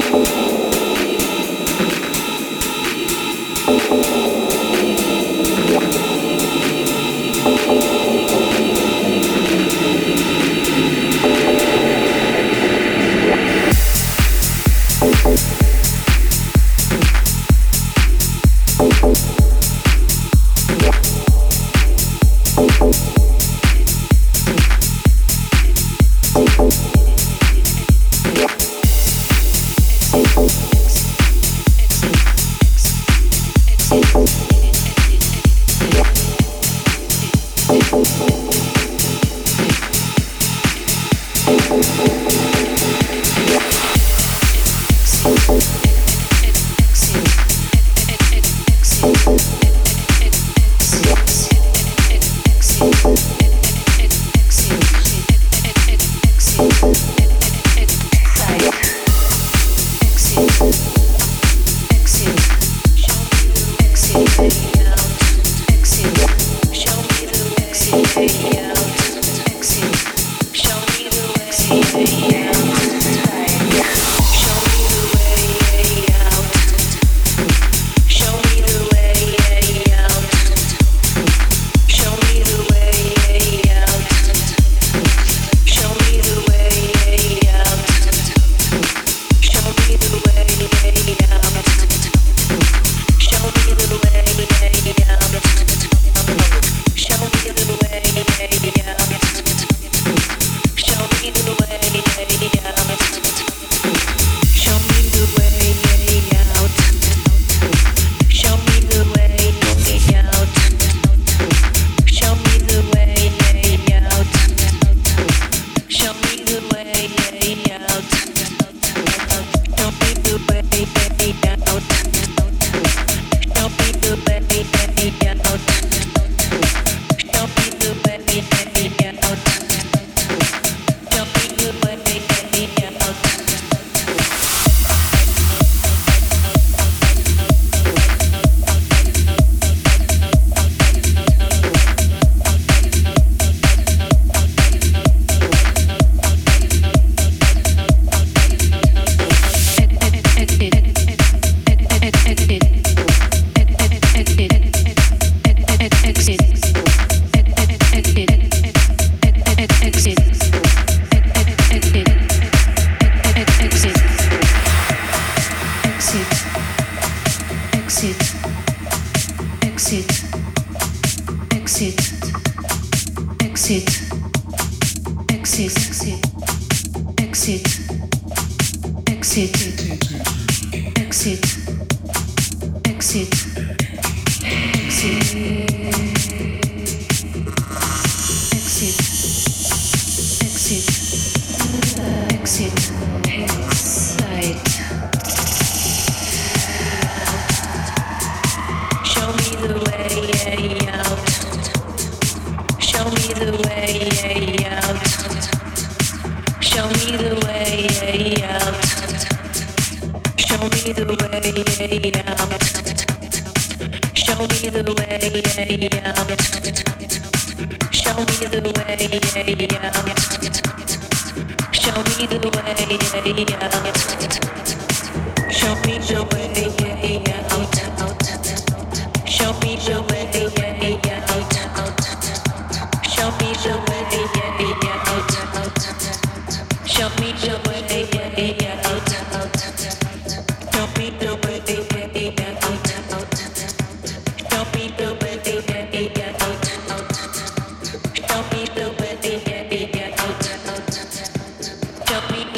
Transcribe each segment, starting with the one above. Don't be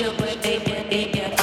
the way they get out.